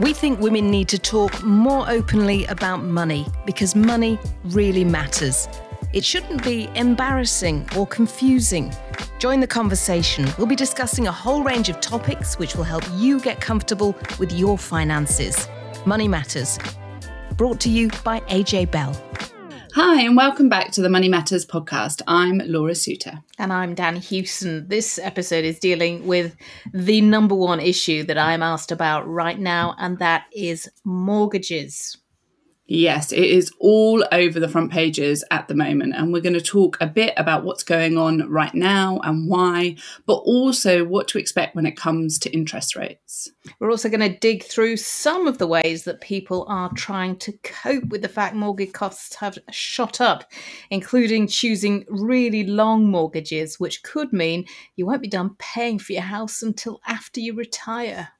We think women need to talk more openly about money because money really matters. It shouldn't be embarrassing or confusing. Join the conversation. We'll be discussing a whole range of topics which will help you get comfortable with your finances. Money Matters. Brought to you by AJ Bell. Hi and welcome back to the Money Matters podcast. I'm Laura Suter. And I'm Danni Hewson. This episode is dealing with the number one issue that I'm asked about right now, and that is mortgages. Yes, it is all over the front pages at the moment, and we're going to talk a bit about what's going on right now and why, but also what to expect when it comes to interest rates. We're also going to dig through some of the ways that people are trying to cope with the fact mortgage costs have shot up, including choosing really long mortgages, which could mean you won't be done paying for your house until after you retire.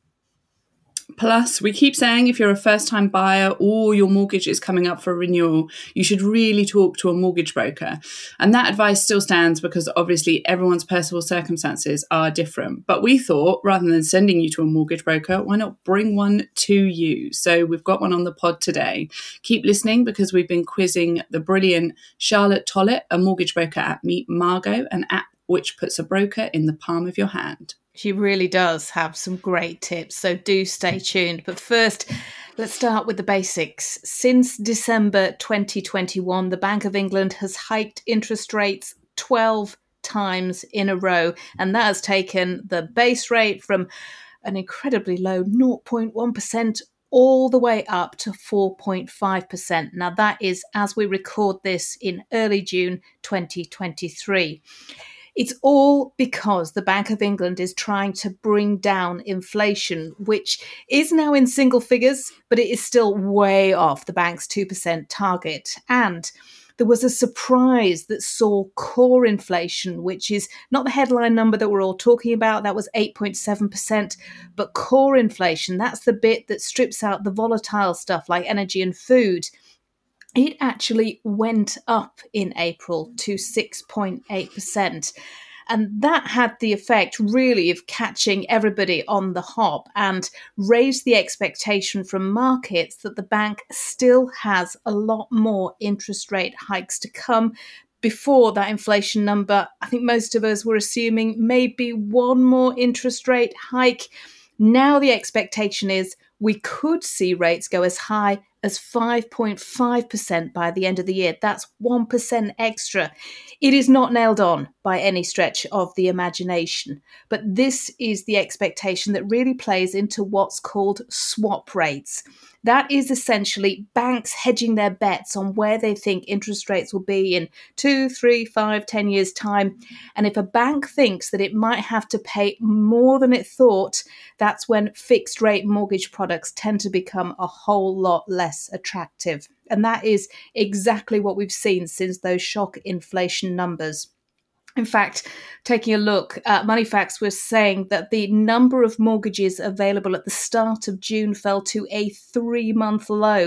Plus, we keep saying if you're a first-time buyer or your mortgage is coming up for renewal, you should really talk to a mortgage broker. And that advice still stands because obviously everyone's personal circumstances are different. But we thought rather than sending you to a mortgage broker, why not bring one to you? So we've got one on the pod today. Keep listening because we've been quizzing the brilliant Charlotte Tollitt, a mortgage broker at Meet Margo, an app which puts a broker in the palm of your hand. She really does have some great tips, so do stay tuned. But first, let's start with the basics. Since December 2021, the Bank of England has hiked interest rates 12 times in a row, and that has taken the base rate from an incredibly low 0.1% all the way up to 4.5%. Now, that is as we record this in early June 2023. It's all because the Bank of England is trying to bring down inflation, which is now in single figures, but it is still way off the bank's 2% target. And there was a surprise that saw core inflation, which is not the headline number that we're all talking about. That was 8.7%. But core inflation, that's the bit that strips out the volatile stuff like energy and food. It actually went up in April to 6.8%. And that had the effect really of catching everybody on the hop and raised the expectation from markets that the bank still has a lot more interest rate hikes to come before that inflation number. I think most of us were assuming maybe one more interest rate hike. Now the expectation is we could see rates go as high as 5.5% by the end of the year. That's 1% extra. It is not nailed on by any stretch of the imagination, but this is the expectation that really plays into what's called swap rates. That is essentially banks hedging their bets on where they think interest rates will be in 2, 3, 5, 10 years' time. And if a bank thinks that it might have to pay more than it thought, that's when fixed rate mortgage products tend to become a whole lot less attractive. And that is exactly what we've seen since those shock inflation numbers. In fact, taking a look at MoneyFacts, was saying that the number of mortgages available at the start of June fell to a 3-month low.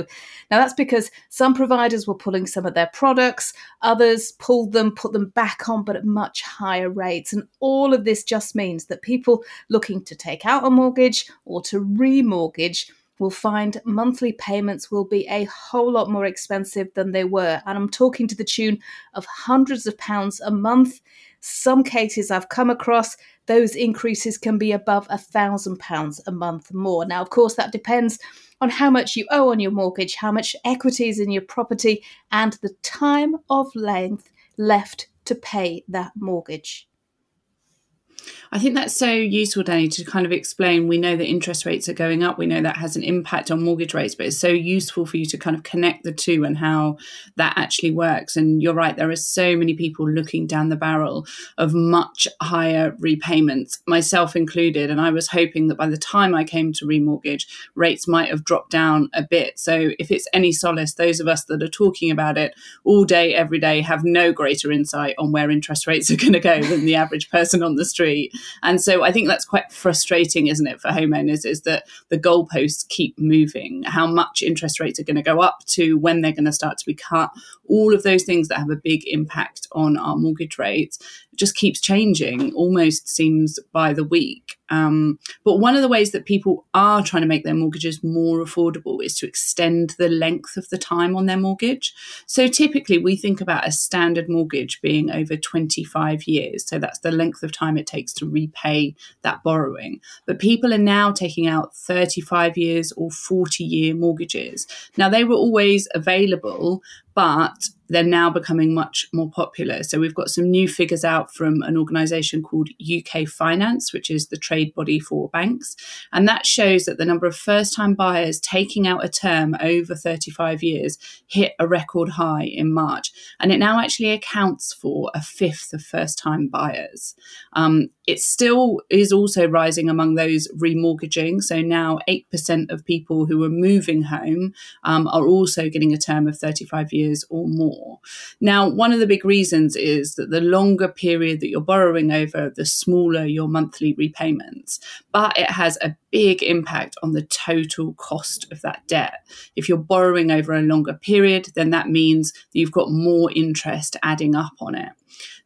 Now, that's because some providers were pulling some of their products, others pulled them, put them back on, but at much higher rates. And all of this just means that people looking to take out a mortgage or to remortgage will find monthly payments will be a whole lot more expensive than they were. And I'm talking to the tune of hundreds of pounds a month. Some cases I've come across, those increases can be above £1,000 a month more. Now, of course, that depends on how much you owe on your mortgage, how much equity is in your property, and the time of length left to pay that mortgage. I think that's so useful, Danni, to kind of explain. We know that interest rates are going up. We know that has an impact on mortgage rates, but it's so useful for you to kind of connect the two and how that actually works. And you're right, there are so many people looking down the barrel of much higher repayments, myself included. And I was hoping that by the time I came to remortgage, rates might have dropped down a bit. So if it's any solace, those of us that are talking about it all day, every day, have no greater insight on where interest rates are going to go than the average person on the street. And so I think that's quite frustrating, isn't it, for homeowners, is that the goalposts keep moving, how much interest rates are going to go up to, when they're going to start to be cut, all of those things that have a big impact on our mortgage rates. just keeps changing, almost seems by the week. But one of the ways that people are trying to make their mortgages more affordable is to extend the length of the time on their mortgage. So typically we think about a standard mortgage being over 25 years. So that's the length of time it takes to repay that borrowing. But people are now taking out 35 years or 40-year mortgages. Now, they were always available, but they're now becoming much more popular. So we've got some new figures out from an organisation called UK Finance, which is the trade body for banks. And that shows that the number of first-time buyers taking out a term over 35 years hit a record high in March. And it now actually accounts for a fifth of first-time buyers. It still is also rising among those remortgaging. So now 8% of people who are moving home are also getting a term of 35 years or more. Now, one of the big reasons is that the longer period that you're borrowing over, the smaller your monthly repayments. But it has a big impact on the total cost of that debt. If you're borrowing over a longer period, then that means that you've got more interest adding up on it.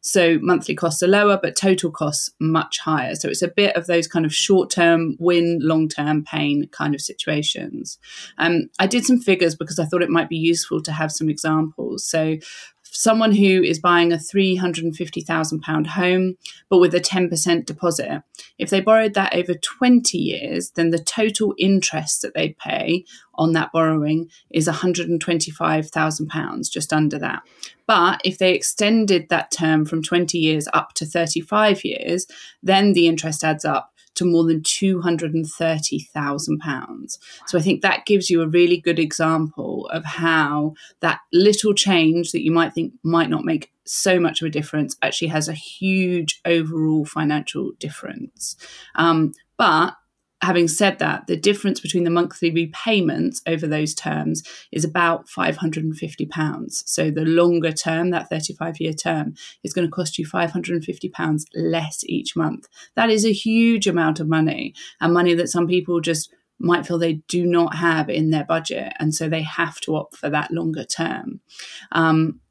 So monthly costs are lower, but total costs much higher. So it's a bit of those kind of short-term win, long-term pain kind of situations. I did some figures because I thought it might be useful to have some examples. So someone who is buying a £350,000 home, but with a 10% deposit, if they borrowed that over 20 years, then the total interest that they pay on that borrowing is £125,000, just under that. But if they extended that term from 20 years up to 35 years, then the interest adds up to more than £230,000. So I think that gives you a really good example of how that little change that you might think might not make so much of a difference actually has a huge overall financial difference. But having said that, the difference between the monthly repayments over those terms is about £550. So the longer term, that 35-year term, is going to cost you £550 less each month. That is a huge amount of money, and money that some people just might feel they do not have in their budget, and so they have to opt for that longer term.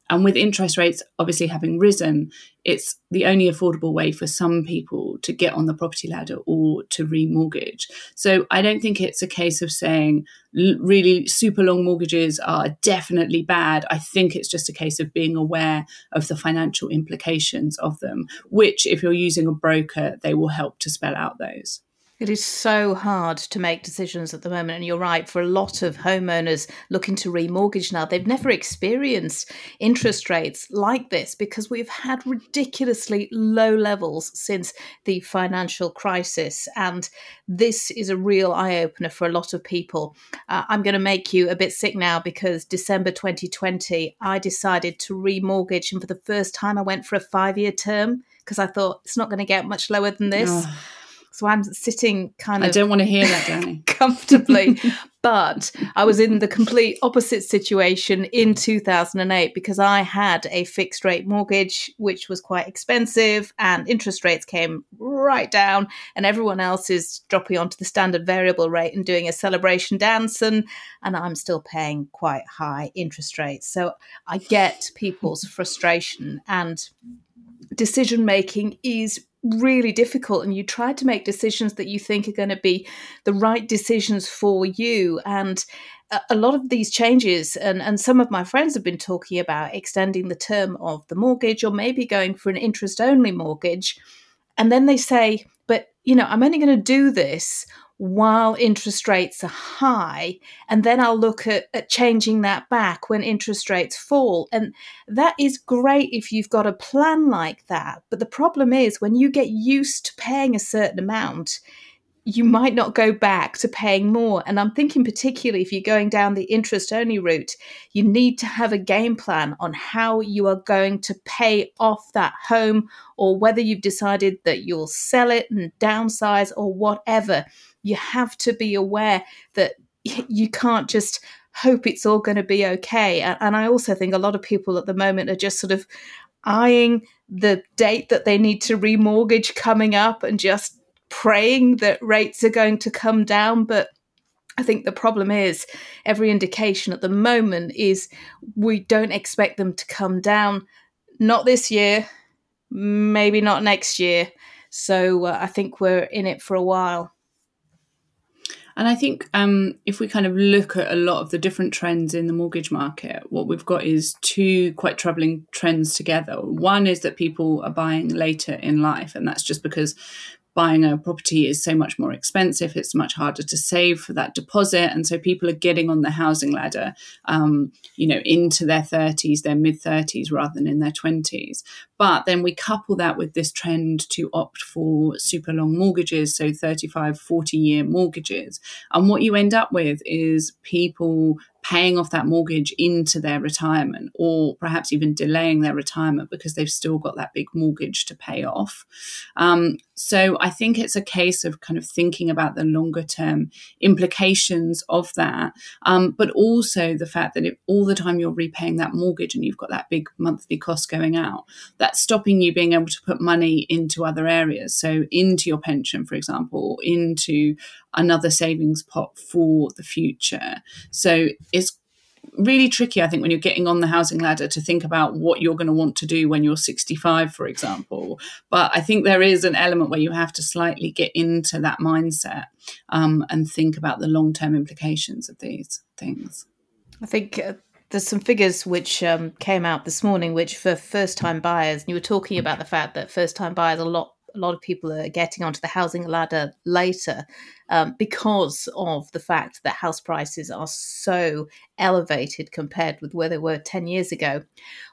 And with interest rates obviously having risen, it's the only affordable way for some people to get on the property ladder or to remortgage. So I don't think it's a case of saying really super long mortgages are definitely bad. I think it's just a case of being aware of the financial implications of them, which if you're using a broker, they will help to spell out those. It is so hard to make decisions at the moment. And you're right, for a lot of homeowners looking to remortgage now, they've never experienced interest rates like this because we've had ridiculously low levels since the financial crisis. And this is a real eye-opener for a lot of people. I'm going to make you a bit sick now because December 2020, I decided to remortgage. And for the first time, I went for a 5-year term because I thought it's not going to get much lower than this. Oh. So I'm sitting kind of... I don't want to hear that, Danni. ...comfortably. But I was in the complete opposite situation in 2008 because I had a fixed rate mortgage, which was quite expensive, and interest rates came right down and everyone else is dropping onto the standard variable rate and doing a celebration dance, and I'm still paying quite high interest rates. So I get people's frustration, and decision-making is really difficult, and you try to make decisions that you think are going to be the right decisions for you. And a lot of these changes, and some of my friends have been talking about extending the term of the mortgage or maybe going for an interest-only mortgage. And then they say, but, you know, I'm only going to do this while interest rates are high, and then I'll look at changing that back when interest rates fall. And that is great if you've got a plan like that. But the problem is when you get used to paying a certain amount, you might not go back to paying more. And I'm thinking particularly if you're going down the interest-only route, you need to have a game plan on how you are going to pay off that home, or whether you've decided that you'll sell it and downsize or whatever. You have to be aware that you can't just hope it's all going to be okay. And I also think a lot of people at the moment are just sort of eyeing the date that they need to remortgage coming up and just praying that rates are going to come down. But I think the problem is every indication at the moment is we don't expect them to come down, not this year, maybe not next year. So I think we're in it for a while. And I think if we kind of look at a lot of the different trends in the mortgage market, what we've got is two quite troubling trends together. One is that people are buying later in life, and that's just because buying a property is so much more expensive. It's much harder to save for that deposit. And so people are getting on the housing ladder, into their 30s, their mid-30s, rather than in their 20s. But then we couple that with this trend to opt for super long mortgages, so 35, 40-year mortgages. And what you end up with is people paying off that mortgage into their retirement, or perhaps even delaying their retirement because they've still got that big mortgage to pay off. So I think it's a case of kind of thinking about the longer term implications of that, but also the fact that if all the time you're repaying that mortgage and you've got that big monthly cost going out, that's stopping you being able to put money into other areas. So into your pension, for example, or into another savings pot for the future. So it's really tricky, I think, when you're getting on the housing ladder to think about what you're going to want to do when you're 65, for example. But I think there is an element where you have to slightly get into that mindset and think about the long-term implications of these things. I think there's some figures which came out this morning, which for first-time buyers, and you were talking about the fact that first-time buyers a lot of people are getting onto the housing ladder later because of the fact that house prices are so elevated compared with where they were 10 years ago.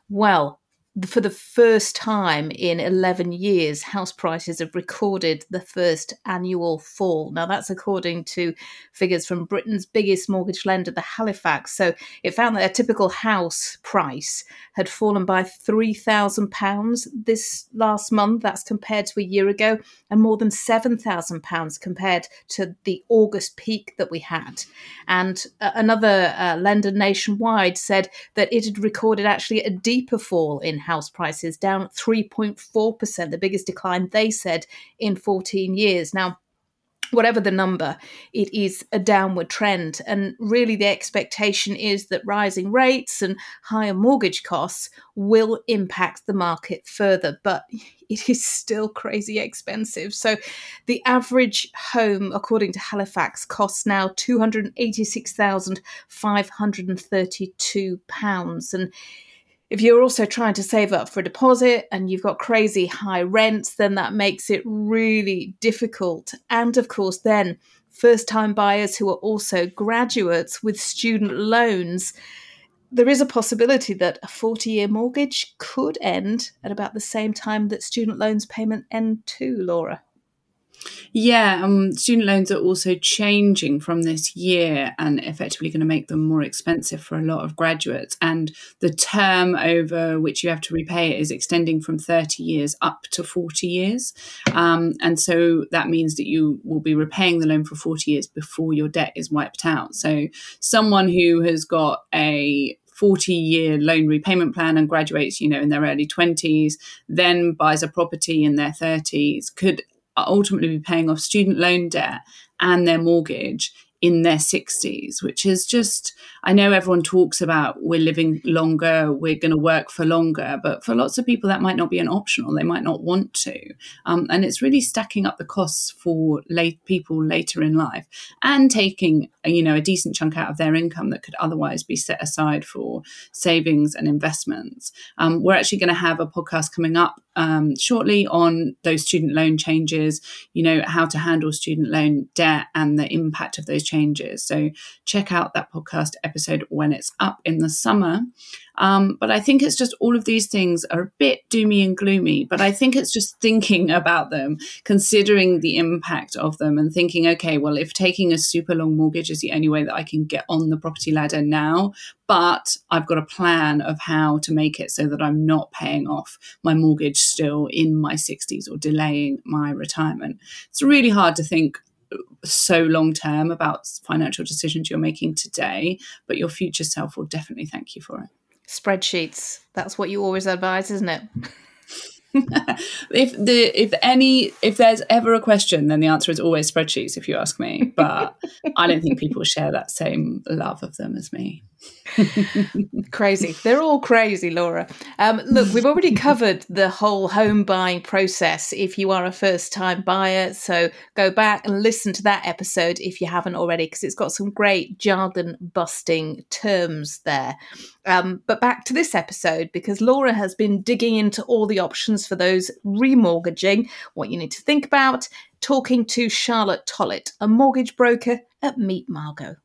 Well, for the first time in 11 years, house prices have recorded the first annual fall. Now, that's according to figures from Britain's biggest mortgage lender, the Halifax. So it found that a typical house price had fallen by £3,000 this last month. That's compared to a year ago, and more than £7,000 compared to the August peak that we had. And another lender, Nationwide, said that it had recorded actually a deeper fall in house prices, down 3.4%, the biggest decline, they said, in 14 years. Now, whatever the number, it is a downward trend. And really the expectation is that rising rates and higher mortgage costs will impact the market further. But it is still crazy expensive. So the average home, according to Halifax, costs now £286,532. And if you're also trying to save up for a deposit and you've got crazy high rents, then that makes it really difficult. And of course, then first-time buyers who are also graduates with student loans, there is a possibility that a 40-year mortgage could end at about the same time that student loans payment end too, Laura. Yeah, student loans are also changing from this year and effectively going to make them more expensive for a lot of graduates. And the term over which you have to repay it is extending from 30 years up to 40 years. And so that means that you will be repaying the loan for 40 years before your debt is wiped out. So someone who has got a 40-year loan repayment plan and graduates, in their early 20s, then buys a property in their 30s, could ultimately be paying off student loan debt and their mortgage in their 60s, which is just, I know everyone talks about we're living longer, we're going to work for longer, but for lots of people that might not be an option, or they might not want to. And it's really stacking up the costs for people later in life, and taking, a decent chunk out of their income that could otherwise be set aside for savings and investments. We're actually going to have a podcast coming up shortly on those student loan changes, how to handle student loan debt and the impact of those changes. So check out that podcast episode when it's up in the summer. But I think it's just all of these things are a bit doomy and gloomy, but I think it's just thinking about them, considering the impact of them, and thinking, okay, well, if taking a super long mortgage is the only way that I can get on the property ladder now, but I've got a plan of how to make it so that I'm not paying off my mortgage still in my 60s or delaying my retirement. It's really hard to think so long term about financial decisions you're making today, but your future self will definitely thank you for it. Spreadsheets, that's what you always advise, isn't it? If there's ever a question, then the answer is always spreadsheets, if you ask me. But I don't think people share that same love of them as me. Crazy. They're all crazy, Laura. Look, we've already covered the whole home buying process if you are a first-time buyer. So go back and listen to that episode if you haven't already, because it's got some great jargon-busting terms there. But back to this episode, because Laura has been digging into all the options for those remortgaging, what you need to think about, talking to Charlotte Tollitt, a mortgage broker at Meet Margo.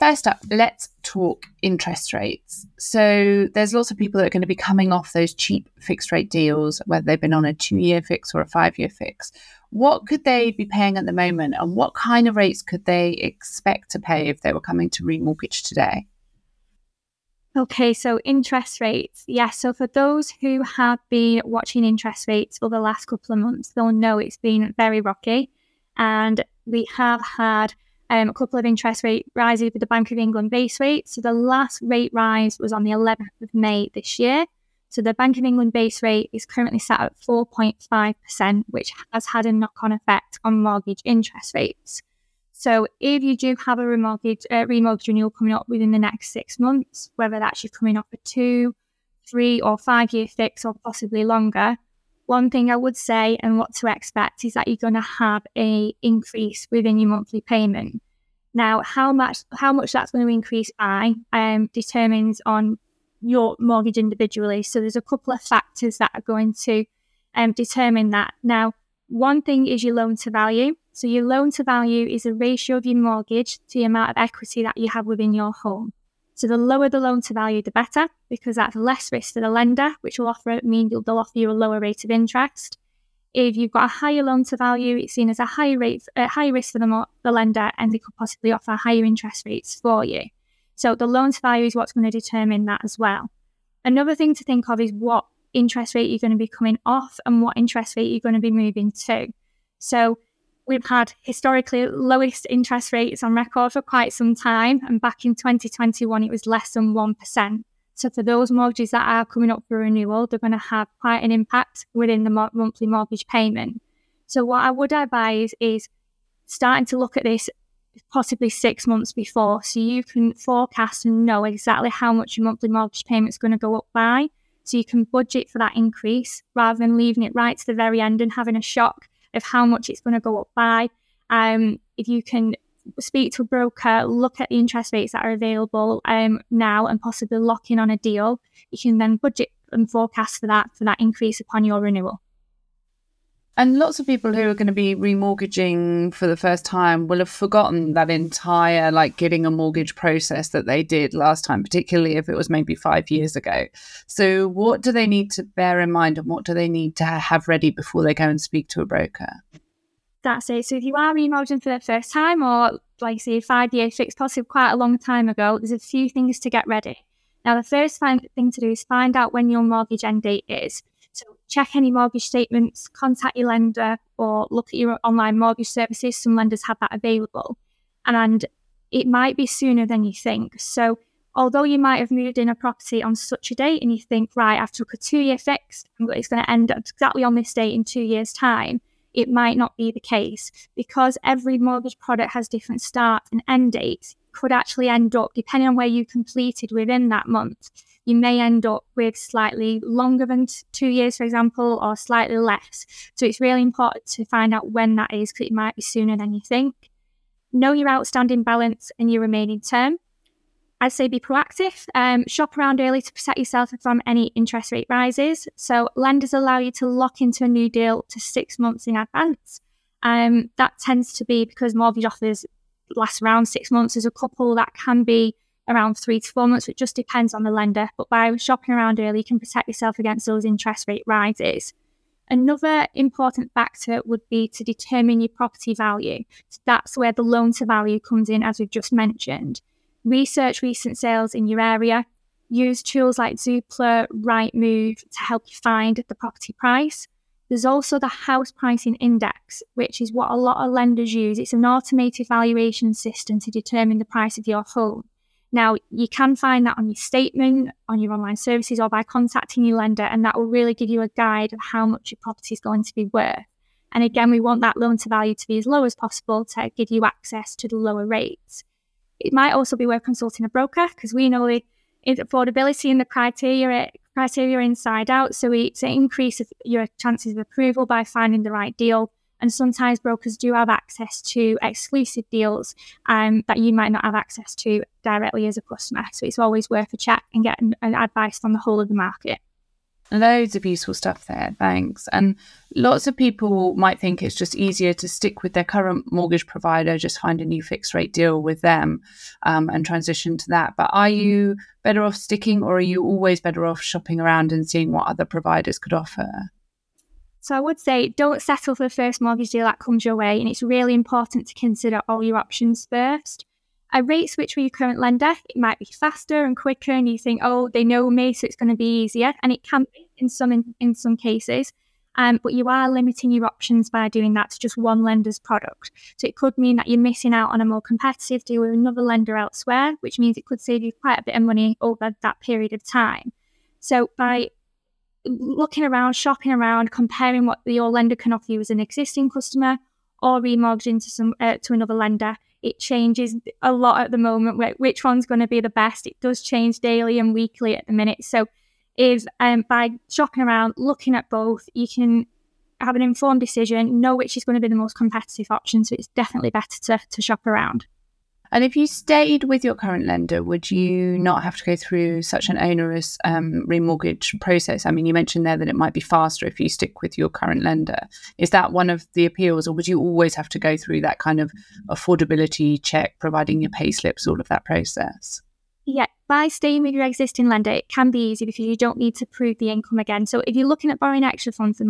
First up, let's talk interest rates. So there's lots of people that are going to be coming off those cheap fixed rate deals, whether they've been on a 2-year fix or a 5-year fix. What could they be paying at the moment, and what kind of rates could they expect to pay if they were coming to remortgage today? Okay, so interest rates. Yeah, so for those who have been watching interest rates for the last couple of months, they'll know it's been very rocky. And we have had a couple of interest rate rises with the Bank of England base rate. So the last rate rise was on the 11th of May this year. So the Bank of England base rate is currently sat at 4.5%, which has had a knock-on effect on mortgage interest rates. So if you do have a remortgage renewal coming up within the next 6 months, whether that's you coming off a 2, 3 or 5 year fix or possibly longer, one thing I would say and what to expect is that you're going to have an increase within your monthly payment. Now, how much that's going to increase by determines on your mortgage individually. So there's a couple of factors that are going to determine that. Now, one thing is your loan to value. So your loan to value is a ratio of your mortgage to the amount of equity that you have within your home. So the lower the loan to value, the better, because that's less risk for the lender, which will they'll offer you a lower rate of interest. If you've got a higher loan to value, it's seen as a higher rate, a high risk for the lender, and they could possibly offer higher interest rates for you. So the loan to value is what's going to determine that as well. Another thing to think of is what interest rate you're going to be coming off and what interest rate you're going to be moving to. So we've had historically lowest interest rates on record for quite some time. And back in 2021, it was less than 1%. So for those mortgages that are coming up for renewal, they're going to have quite an impact within the monthly mortgage payment. So what I would advise is starting to look at this possibly 6 months before, so you can forecast and know exactly how much your monthly mortgage payment is going to go up by. So you can budget for that increase rather than leaving it right to the very end and having a shock of how much it's going to go up by. If you can speak to a broker, look at the interest rates that are available now and possibly lock in on a deal, you can then budget and forecast for that increase upon your renewal. And lots of people who are going to be remortgaging for the first time will have forgotten that entire getting a mortgage process that they did last time, particularly if it was maybe 5 years ago. So what do they need to bear in mind, and what do they need to have ready before they go and speak to a broker? That's it. So if you are remortgaging for the first time, or say a 5-year fix, possibly quite a long time ago, there's a few things to get ready. Now, the first thing to do is find out when your mortgage end date is. So check any mortgage statements, contact your lender, or look at your online mortgage services. Some lenders have that available. And it might be sooner than you think. So although you might have moved in a property on such a date and you think, right, I've took a 2-year fix, it's going to end up exactly on this date in 2 years' time, it might not be the case, because every mortgage product has different start and end dates. Could actually end up, depending on where you completed within that month, you may end up with slightly longer than 2 years, for example, or slightly less. So it's really important to find out when that is, because it might be sooner than you think. Know your outstanding balance and your remaining term. I'd say be proactive. Shop around early to protect yourself from any interest rate rises. So lenders allow you to lock into a new deal up to 6 months in advance. That tends to be because mortgage offers last around 6 months. There's a couple that can be around 3 to 4 months. It just depends on the lender. But by shopping around early, you can protect yourself against those interest rate rises. Another important factor would be to determine your property value. So that's where the loan to value comes in, as we've just mentioned. Research recent sales in your area. Use tools like Zoopla, Rightmove to help you find the property price. There's also the House Pricing Index, which is what a lot of lenders use. It's an automated valuation system to determine the price of your home. Now, you can find that on your statement, on your online services, or by contacting your lender, and that will really give you a guide of how much your property is going to be worth. And again, we want that loan to value to be as low as possible to give you access to the lower rates. It might also be worth consulting a broker, because we know the affordability and the criteria inside out. So it increases your chances of approval by finding the right deal. And sometimes brokers do have access to exclusive deals that you might not have access to directly as a customer. So it's always worth a check and getting advice from the whole of the market. Loads of useful stuff there, thanks. And lots of people might think it's just easier to stick with their current mortgage provider, just find a new fixed rate deal with them and transition to that. But are you better off sticking, or are you always better off shopping around and seeing what other providers could offer? So I would say don't settle for the first mortgage deal that comes your way, and it's really important to consider all your options first. A rate switch with your current lender, it might be faster and quicker, and you think, oh, they know me, so it's going to be easier. And it can be in some cases, but you are limiting your options by doing that to just one lender's product. So it could mean that you're missing out on a more competitive deal with another lender elsewhere, which means it could save you quite a bit of money over that period of time. So by looking around, shopping around, comparing what your lender can offer you as an existing customer, or remortgaging to another lender, it changes a lot at the moment. Which one's going to be the best? It does change daily and weekly at the minute. So, by shopping around, looking at both, you can have an informed decision, know which is going to be the most competitive option. So it's definitely better to shop around. And if you stayed with your current lender, would you not have to go through such an onerous remortgage process? I mean, you mentioned there that it might be faster if you stick with your current lender. Is that one of the appeals, or would you always have to go through that kind of affordability check, providing your pay slips, all of that process? Yeah, by staying with your existing lender, it can be easy because you don't need to prove the income again. So if you're looking at borrowing extra funds, you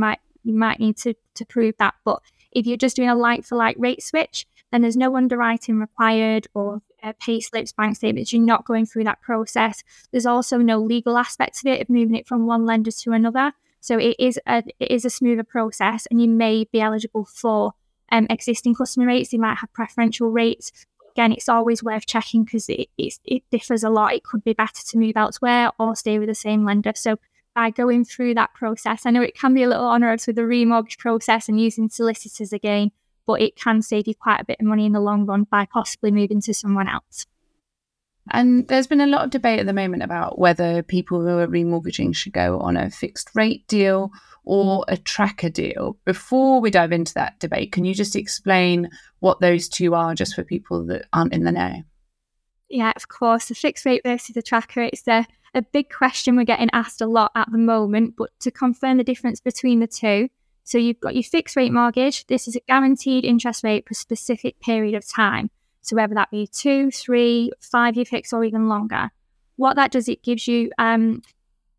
might need to prove that. But if you're just doing a like-for-like rate switch, then there's no underwriting required or pay slips, bank statements. You're not going through that process. There's also no legal aspect of it, of moving it from one lender to another. So it is a smoother process, and you may be eligible for existing customer rates. You might have preferential rates. Again, it's always worth checking because it differs a lot. It could be better to move elsewhere or stay with the same lender. So by going through that process, I know it can be a little onerous with the remortgage process and using solicitors again, but it can save you quite a bit of money in the long run by possibly moving to someone else. And there's been a lot of debate at the moment about whether people who are remortgaging should go on a fixed rate deal or a tracker deal. Before we dive into that debate, can you just explain what those two are, just for people that aren't in the know? Yeah, of course. The fixed rate versus the tracker, it's a big question we're getting asked a lot at the moment. But to confirm the difference between the two, so you've got your fixed rate mortgage. This is a guaranteed interest rate for a specific period of time. So whether that be 2, 3, 5 year fixed or even longer. What that does, it gives you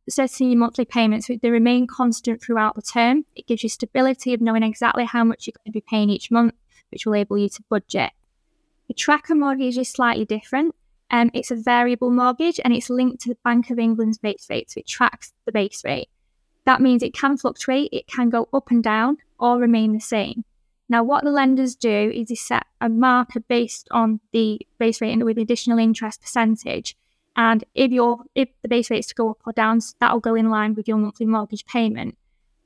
certain monthly payments. They remain constant throughout the term. It gives you stability of knowing exactly how much you're going to be paying each month, which will enable you to budget. The tracker mortgage is slightly different. It's a variable mortgage, and it's linked to the Bank of England's base rate. So it tracks the base rate. That means it can fluctuate, it can go up and down or remain the same. Now, what the lenders do is they set a marker based on the base rate and with additional interest percentage. And if the base rate is to go up or down, that will go in line with your monthly mortgage payment.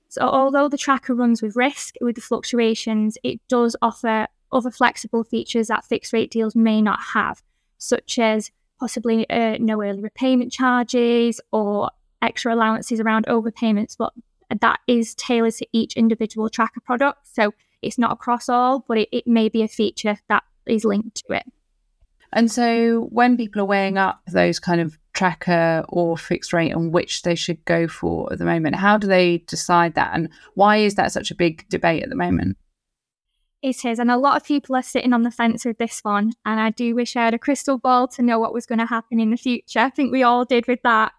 So although the tracker runs with risk, with the fluctuations, it does offer other flexible features that fixed rate deals may not have, such as possibly no early repayment charges or extra allowances around overpayments, but that is tailored to each individual tracker product. So it's not across all, but it may be a feature that is linked to it. And so when people are weighing up those kind of tracker or fixed rate and which they should go for at the moment, how do they decide that? And why is that such a big debate at the moment? It is, and a lot of people are sitting on the fence with this one. And I do wish I had a crystal ball to know what was going to happen in the future. I think we all did with that.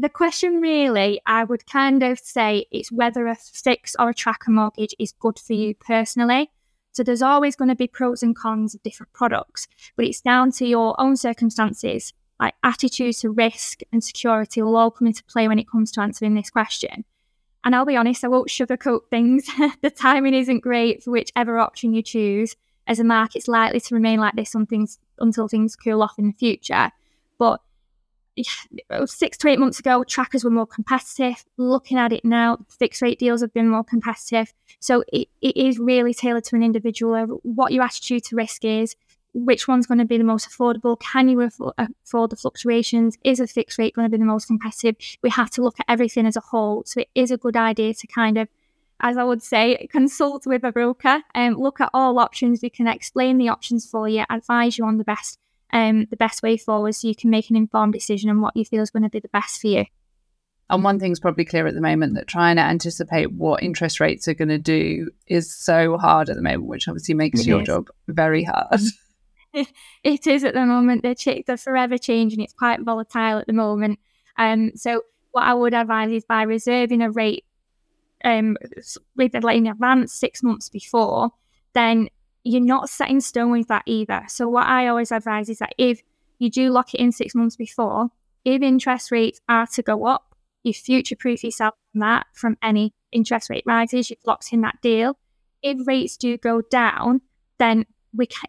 The question really, I would kind of say, it's whether a fixed or a tracker mortgage is good for you personally. So there's always going to be pros and cons of different products, but it's down to your own circumstances. Like attitude to risk and security will all come into play when it comes to answering this question. And I'll be honest, I won't sugarcoat things. The timing isn't great for whichever option you choose, as the market's likely to remain like this until things cool off in the future. But 6 to 8 months ago, trackers were more competitive. Looking at it now, fixed rate deals have been more competitive. So it is really tailored to an individual, what your attitude to risk is, which one's going to be the most affordable, can you afford the fluctuations, is a fixed rate going to be the most competitive? We have to look at everything as a whole. So it is a good idea to kind of, as I would say, consult with a broker and look at all options. We can explain the options for you, advise you on the best way forward so you can make an informed decision on what you feel is going to be the best for you. And one thing's probably clear at the moment, that trying to anticipate what interest rates are going to do is so hard at the moment, which obviously makes your job very hard. It is at the moment. They're forever changing. It's quite volatile at the moment. So what I would advise is by reserving a rate with in advance 6 months before, then you're not set in stone with that either. So what I always advise is that if you do lock it in 6 months before, if interest rates are to go up, you future-proof yourself from that, from any interest rate rises. You've locked in that deal. If rates do go down, then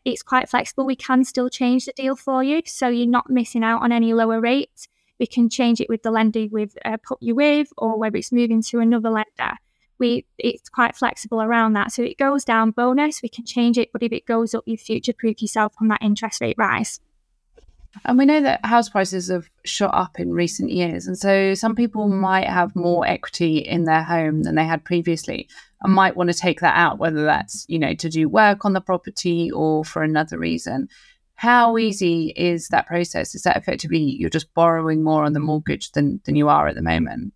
it's quite flexible. We can still change the deal for you, so you're not missing out on any lower rates. We can change it with the lender we've put you with, or whether it's moving to another lender. It's quite flexible around that. So if it goes down, bonus, we can change it. But if it goes up, you future-proof yourself on that interest rate rise. And we know that house prices have shot up in recent years. And so some people might have more equity in their home than they had previously and might want to take that out, whether that's, you know, to do work on the property or for another reason. How easy is that process? Is that effectively you're just borrowing more on the mortgage than you are at the moment?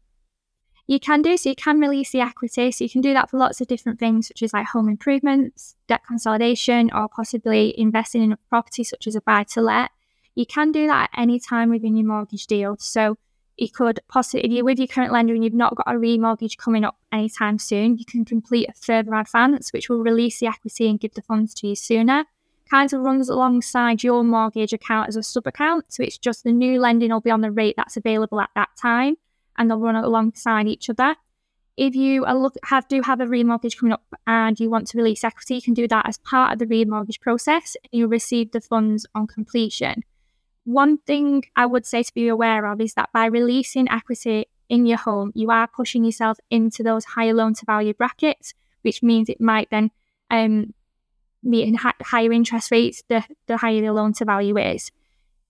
You can do. So you can release the equity. So you can do that for lots of different things, such as like home improvements, debt consolidation, or possibly investing in a property such as a buy-to-let. You can do that at any time within your mortgage deal. So you could possibly, if you're with your current lender and you've not got a remortgage coming up anytime soon, you can complete a further advance, which will release the equity and give the funds to you sooner. Kind of runs alongside your mortgage account as a sub-account. So it's just the new lending will be on the rate that's available at that time, and they'll run alongside each other. If you have a remortgage coming up and you want to release equity, you can do that as part of the remortgage process, and you'll receive the funds on completion. One thing I would say to be aware of is that by releasing equity in your home, you are pushing yourself into those higher loan-to-value brackets, which means it might then meet higher interest rates, the higher the loan-to-value is.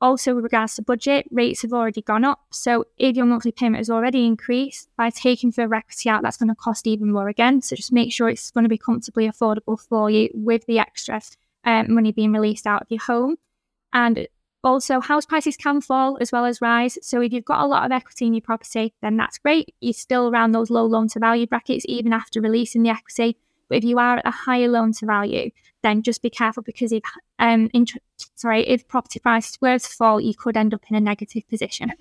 Also, with regards to budget, rates have already gone up. So if your monthly payment has already increased, by taking further equity out, that's going to cost even more again. So just make sure it's going to be comfortably affordable for you with the extra money being released out of your home. And also, house prices can fall as well as rise. So if you've got a lot of equity in your property, then that's great. You're still around those low loan-to-value brackets even after releasing the equity. But if you are at a higher loan-to-value, then just be careful, because if property prices were to fall, you could end up in a negative position.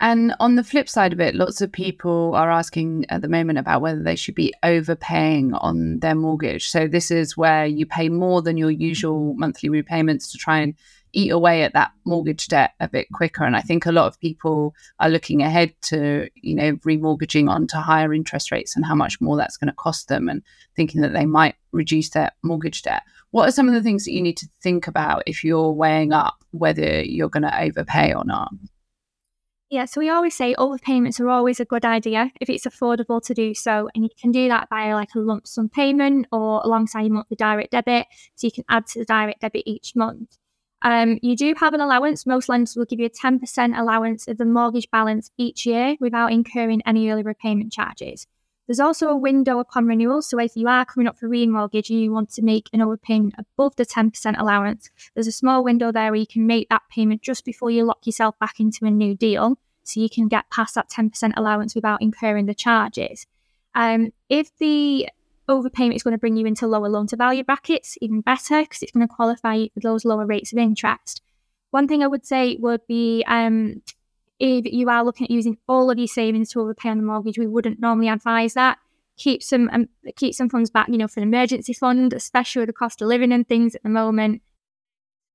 And on the flip side of it, lots of people are asking at the moment about whether they should be overpaying on their mortgage. So this is where you pay more than your usual monthly repayments to try and eat away at that mortgage debt a bit quicker. And I think a lot of people are looking ahead to, you know, remortgaging onto higher interest rates and how much more that's going to cost them, and thinking that they might reduce their mortgage debt. What are some of the things that you need to think about if you're weighing up whether you're going to overpay or not? Yeah, so we always say overpayments are always a good idea if it's affordable to do so. And you can do that via like a lump sum payment or alongside your monthly direct debit. So you can add to the direct debit each month. You do have an allowance. Most lenders will give you a 10% allowance of the mortgage balance each year without incurring any early repayment charges. There's also a window upon renewal. So if you are coming up for remortgage and you want to make an overpayment above the 10% allowance, there's a small window there where you can make that payment just before you lock yourself back into a new deal. So you can get past that 10% allowance without incurring the charges. If the overpayment is going to bring you into lower loan-to-value brackets, even better, because it's going to qualify you for those lower rates of interest. One thing I would say would be if you are looking at using all of your savings to overpay on the mortgage, we wouldn't normally advise that. Keep some funds back, you know, for an emergency fund, especially with the cost of living and things at the moment.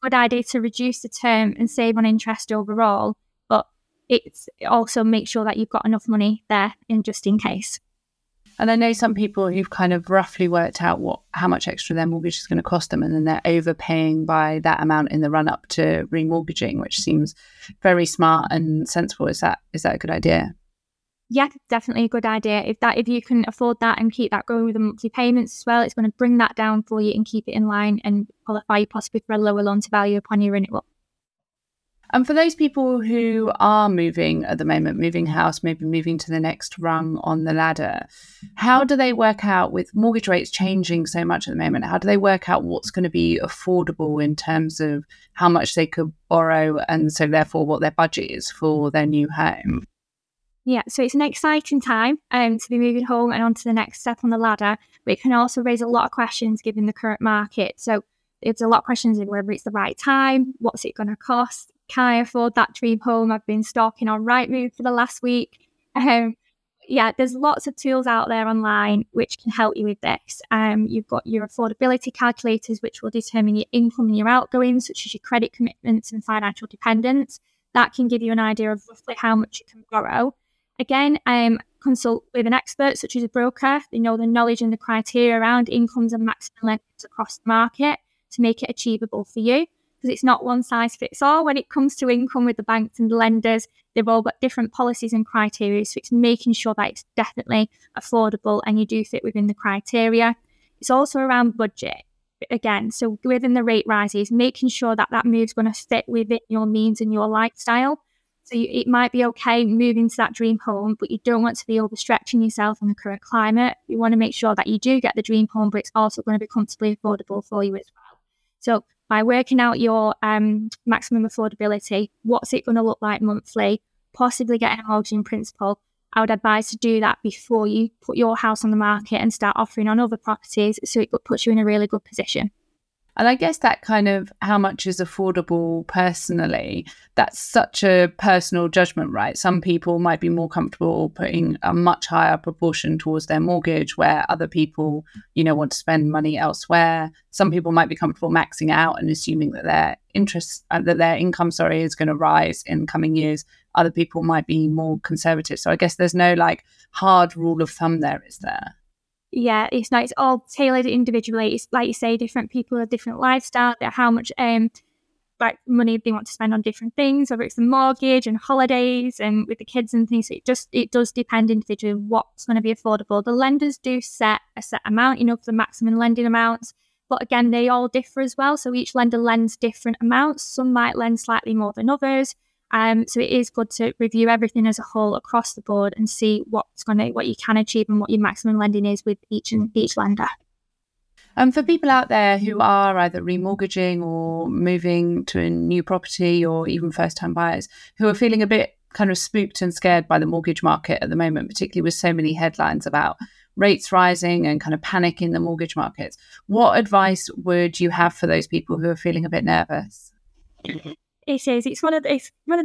Good idea to reduce the term and save on interest overall, but it's also make sure that you've got enough money there in just in case. And I know some people who've kind of roughly worked out how much extra their mortgage is going to cost them, and then they're overpaying by that amount in the run-up to remortgaging, which seems very smart and sensible. Is that a good idea? Yeah, definitely a good idea. If you can afford that and keep that going with the monthly payments as well, it's going to bring that down for you and keep it in line and qualify you possibly for a lower loan to value upon your renewal. And for those people who are moving at the moment, moving house, maybe moving to the next rung on the ladder, how do they work out, with mortgage rates changing so much at the moment, how do they work out what's going to be affordable in terms of how much they could borrow and so therefore what their budget is for their new home? Yeah, so it's an exciting time to be moving home and on to the next step on the ladder, but it can also raise a lot of questions given the current market. So it's a lot of questions of whether it's the right time, what's it going to cost, can I afford that dream home I've been stalking on Rightmove for the last week? Yeah, there's lots of tools out there online which can help you with this. You've got your affordability calculators, which will determine your income and your outgoings, such as your credit commitments and financial dependence. That can give you an idea of roughly how much you can borrow. Again, consult with an expert, such as a broker. They know the knowledge and the criteria around incomes and maximum lengths across the market to make it achievable for you. Because it's not one size fits all when it comes to income with the banks and the lenders. They've all got different policies and criteria, so it's making sure that it's definitely affordable and you do fit within the criteria. It's also around budget, again, so within the rate rises, making sure that that move's going to fit within your means and your lifestyle. So it might be okay moving to that dream home, but you don't want to be overstretching yourself in the current climate. You want to make sure that you do get the dream home, but it's also going to be comfortably affordable for you as well. So by working out your maximum affordability, what's it going to look like monthly, possibly getting a mortgage in principle, I would advise to do that before you put your house on the market and start offering on other properties, so it puts you in a really good position. And I guess that kind of how much is affordable personally, that's such a personal judgment, right? Some people might be more comfortable putting a much higher proportion towards their mortgage, where other people, you know, want to spend money elsewhere. Some people might be comfortable maxing out and assuming that their income is going to rise in coming years. Other people might be more conservative. So I guess there's no like hard rule of thumb there, is there? Yeah, it's not. It's all tailored individually. It's like you say, different people have different lifestyle. How much money they want to spend on different things, whether it's the mortgage and holidays and with the kids and things. So it does depend individually what's going to be affordable. The lenders do set a set amount, you know, for the maximum lending amounts. But again, they all differ as well. So each lender lends different amounts. Some might lend slightly more than others. So it is good to review everything as a whole across the board and see what you can achieve and what your maximum lending is with each lender. And for people out there who are either remortgaging or moving to a new property, or even first-time buyers who are feeling a bit kind of spooked and scared by the mortgage market at the moment, particularly with so many headlines about rates rising and kind of panic in the mortgage markets, what advice would you have for those people who are feeling a bit nervous? It is. It's one of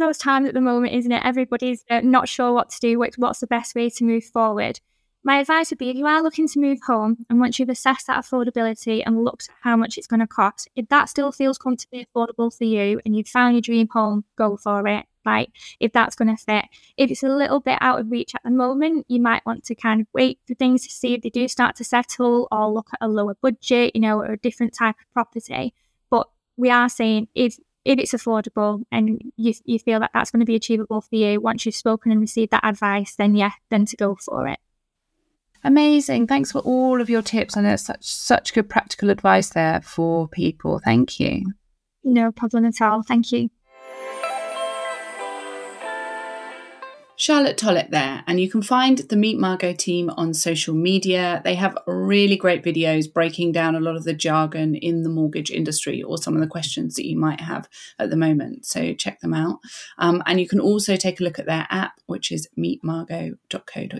those times at the moment, isn't it? Everybody's not sure what to do, what's the best way to move forward. My advice would be, if you are looking to move home and once you've assessed that affordability and looked at how much it's going to cost, if that still feels comfortably affordable for you and you've found your dream home, go for it. Like, if that's going to fit. If it's a little bit out of reach at the moment, you might want to kind of wait for things to see if they do start to settle, or look at a lower budget, you know, or a different type of property. But we are saying if it's affordable and you feel that that's going to be achievable for you, once you've spoken and received that advice, then to go for it. Amazing. Thanks for all of your tips. I know it's such good practical advice there for people. Thank you. No problem at all. Thank you. Charlotte Tollitt there, and you can find the Meet Margo team on social media. They have really great videos breaking down a lot of the jargon in the mortgage industry, or some of the questions that you might have at the moment. So check them out. And you can also take a look at their app, which is meetmargo.co.uk.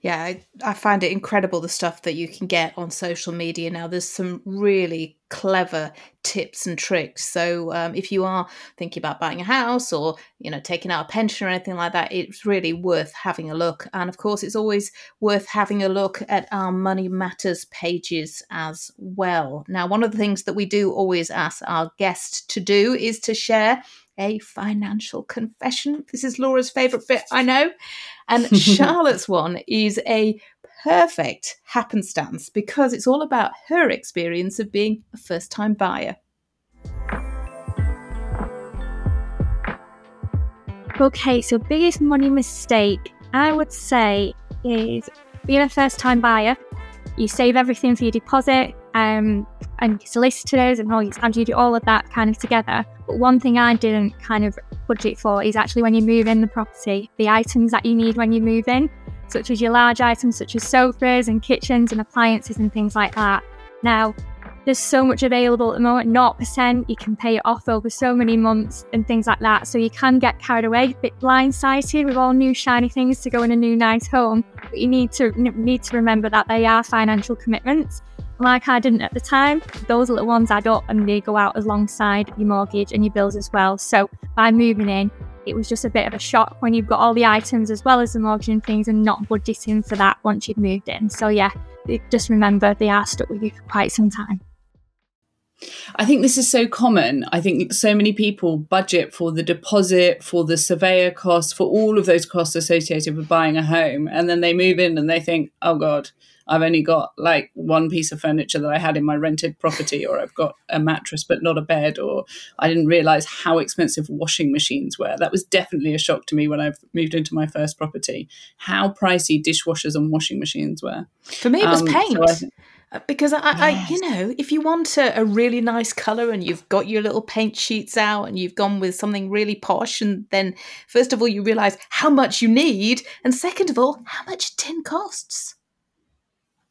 Yeah, I find it incredible, the stuff that you can get on social media now. There's some really clever tips and tricks. So if you are thinking about buying a house, or, you know, taking out a pension or anything like that, it's really worth having a look. And of course, it's always worth having a look at our Money Matters pages as well. Now, one of the things that we do always ask our guests to do is to share a financial confession. This is Laura's favourite bit, I know. And Charlotte's one is a perfect happenstance because it's all about her experience of being a first-time buyer. Okay, so biggest money mistake I would say is being a first-time buyer. You save everything for your deposit and your solicitors and all your stamp duty, all of that kind of together. But one thing I didn't kind of budget for is actually when you move in the property, the items that you need when you move in, such as your large items, such as sofas and kitchens and appliances and things like that. Now, there's so much available at the moment, 0%, you can pay it off over so many months and things like that. So you can get carried away, a bit blindsided with all new shiny things to go in a new nice home. But you need to remember that they are financial commitments. Like I didn't at the time, those little ones add up and they go out alongside your mortgage and your bills as well. So by moving in, it was just a bit of a shock when you've got all the items as well as the mortgage and things and not budgeting for that once you've moved in. So yeah, just remember they are stuck with you for quite some time. I think this is so common. I think so many people budget for the deposit, for the surveyor costs, for all of those costs associated with buying a home. And then they move in and they think, oh God, I've only got like one piece of furniture that I had in my rented property, or I've got a mattress but not a bed, or I didn't realise how expensive washing machines were. That was definitely a shock to me when I moved into my first property, how pricey dishwashers and washing machines were. For me, it was paint. So because I, you know, if you want a really nice colour and you've got your little paint sheets out and you've gone with something really posh, and then first of all you realise how much you need, and second of all how much tin costs.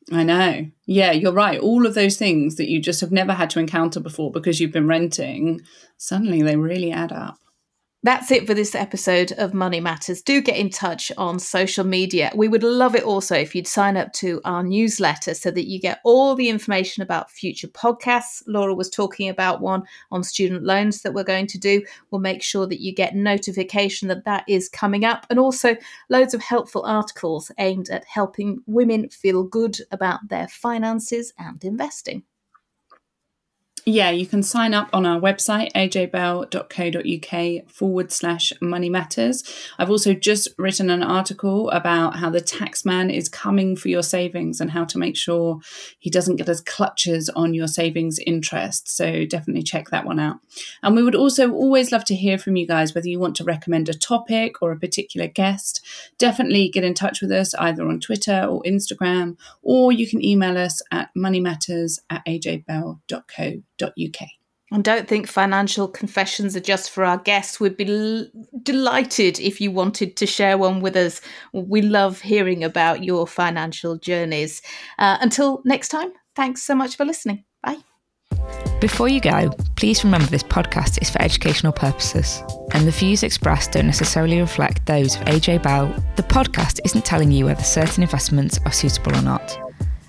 I know. Yeah, you're right. All of those things that you just have never had to encounter before because you've been renting, suddenly they really add up. That's it for this episode of Money Matters. Do get in touch on social media. We would love it also if you'd sign up to our newsletter so that you get all the information about future podcasts. Laura was talking about one on student loans that we're going to do. We'll make sure that you get notification that that is coming up, and also loads of helpful articles aimed at helping women feel good about their finances and investing. Yeah, you can sign up on our website, ajbell.co.uk/money matters. I've also just written an article about how the tax man is coming for your savings and how to make sure he doesn't get his clutches on your savings interest. So definitely check that one out. And we would also always love to hear from you guys, whether you want to recommend a topic or a particular guest. Definitely get in touch with us either on Twitter or Instagram, or you can email us at moneymatters@ajbell.co.uk. And don't think financial confessions are just for our guests. We'd be delighted if you wanted to share one with us. We love hearing about your financial journeys. Until next time, thanks so much for listening. Bye. Before you go, please remember this podcast is for educational purposes, and the views expressed don't necessarily reflect those of AJ Bell. The podcast isn't telling you whether certain investments are suitable or not.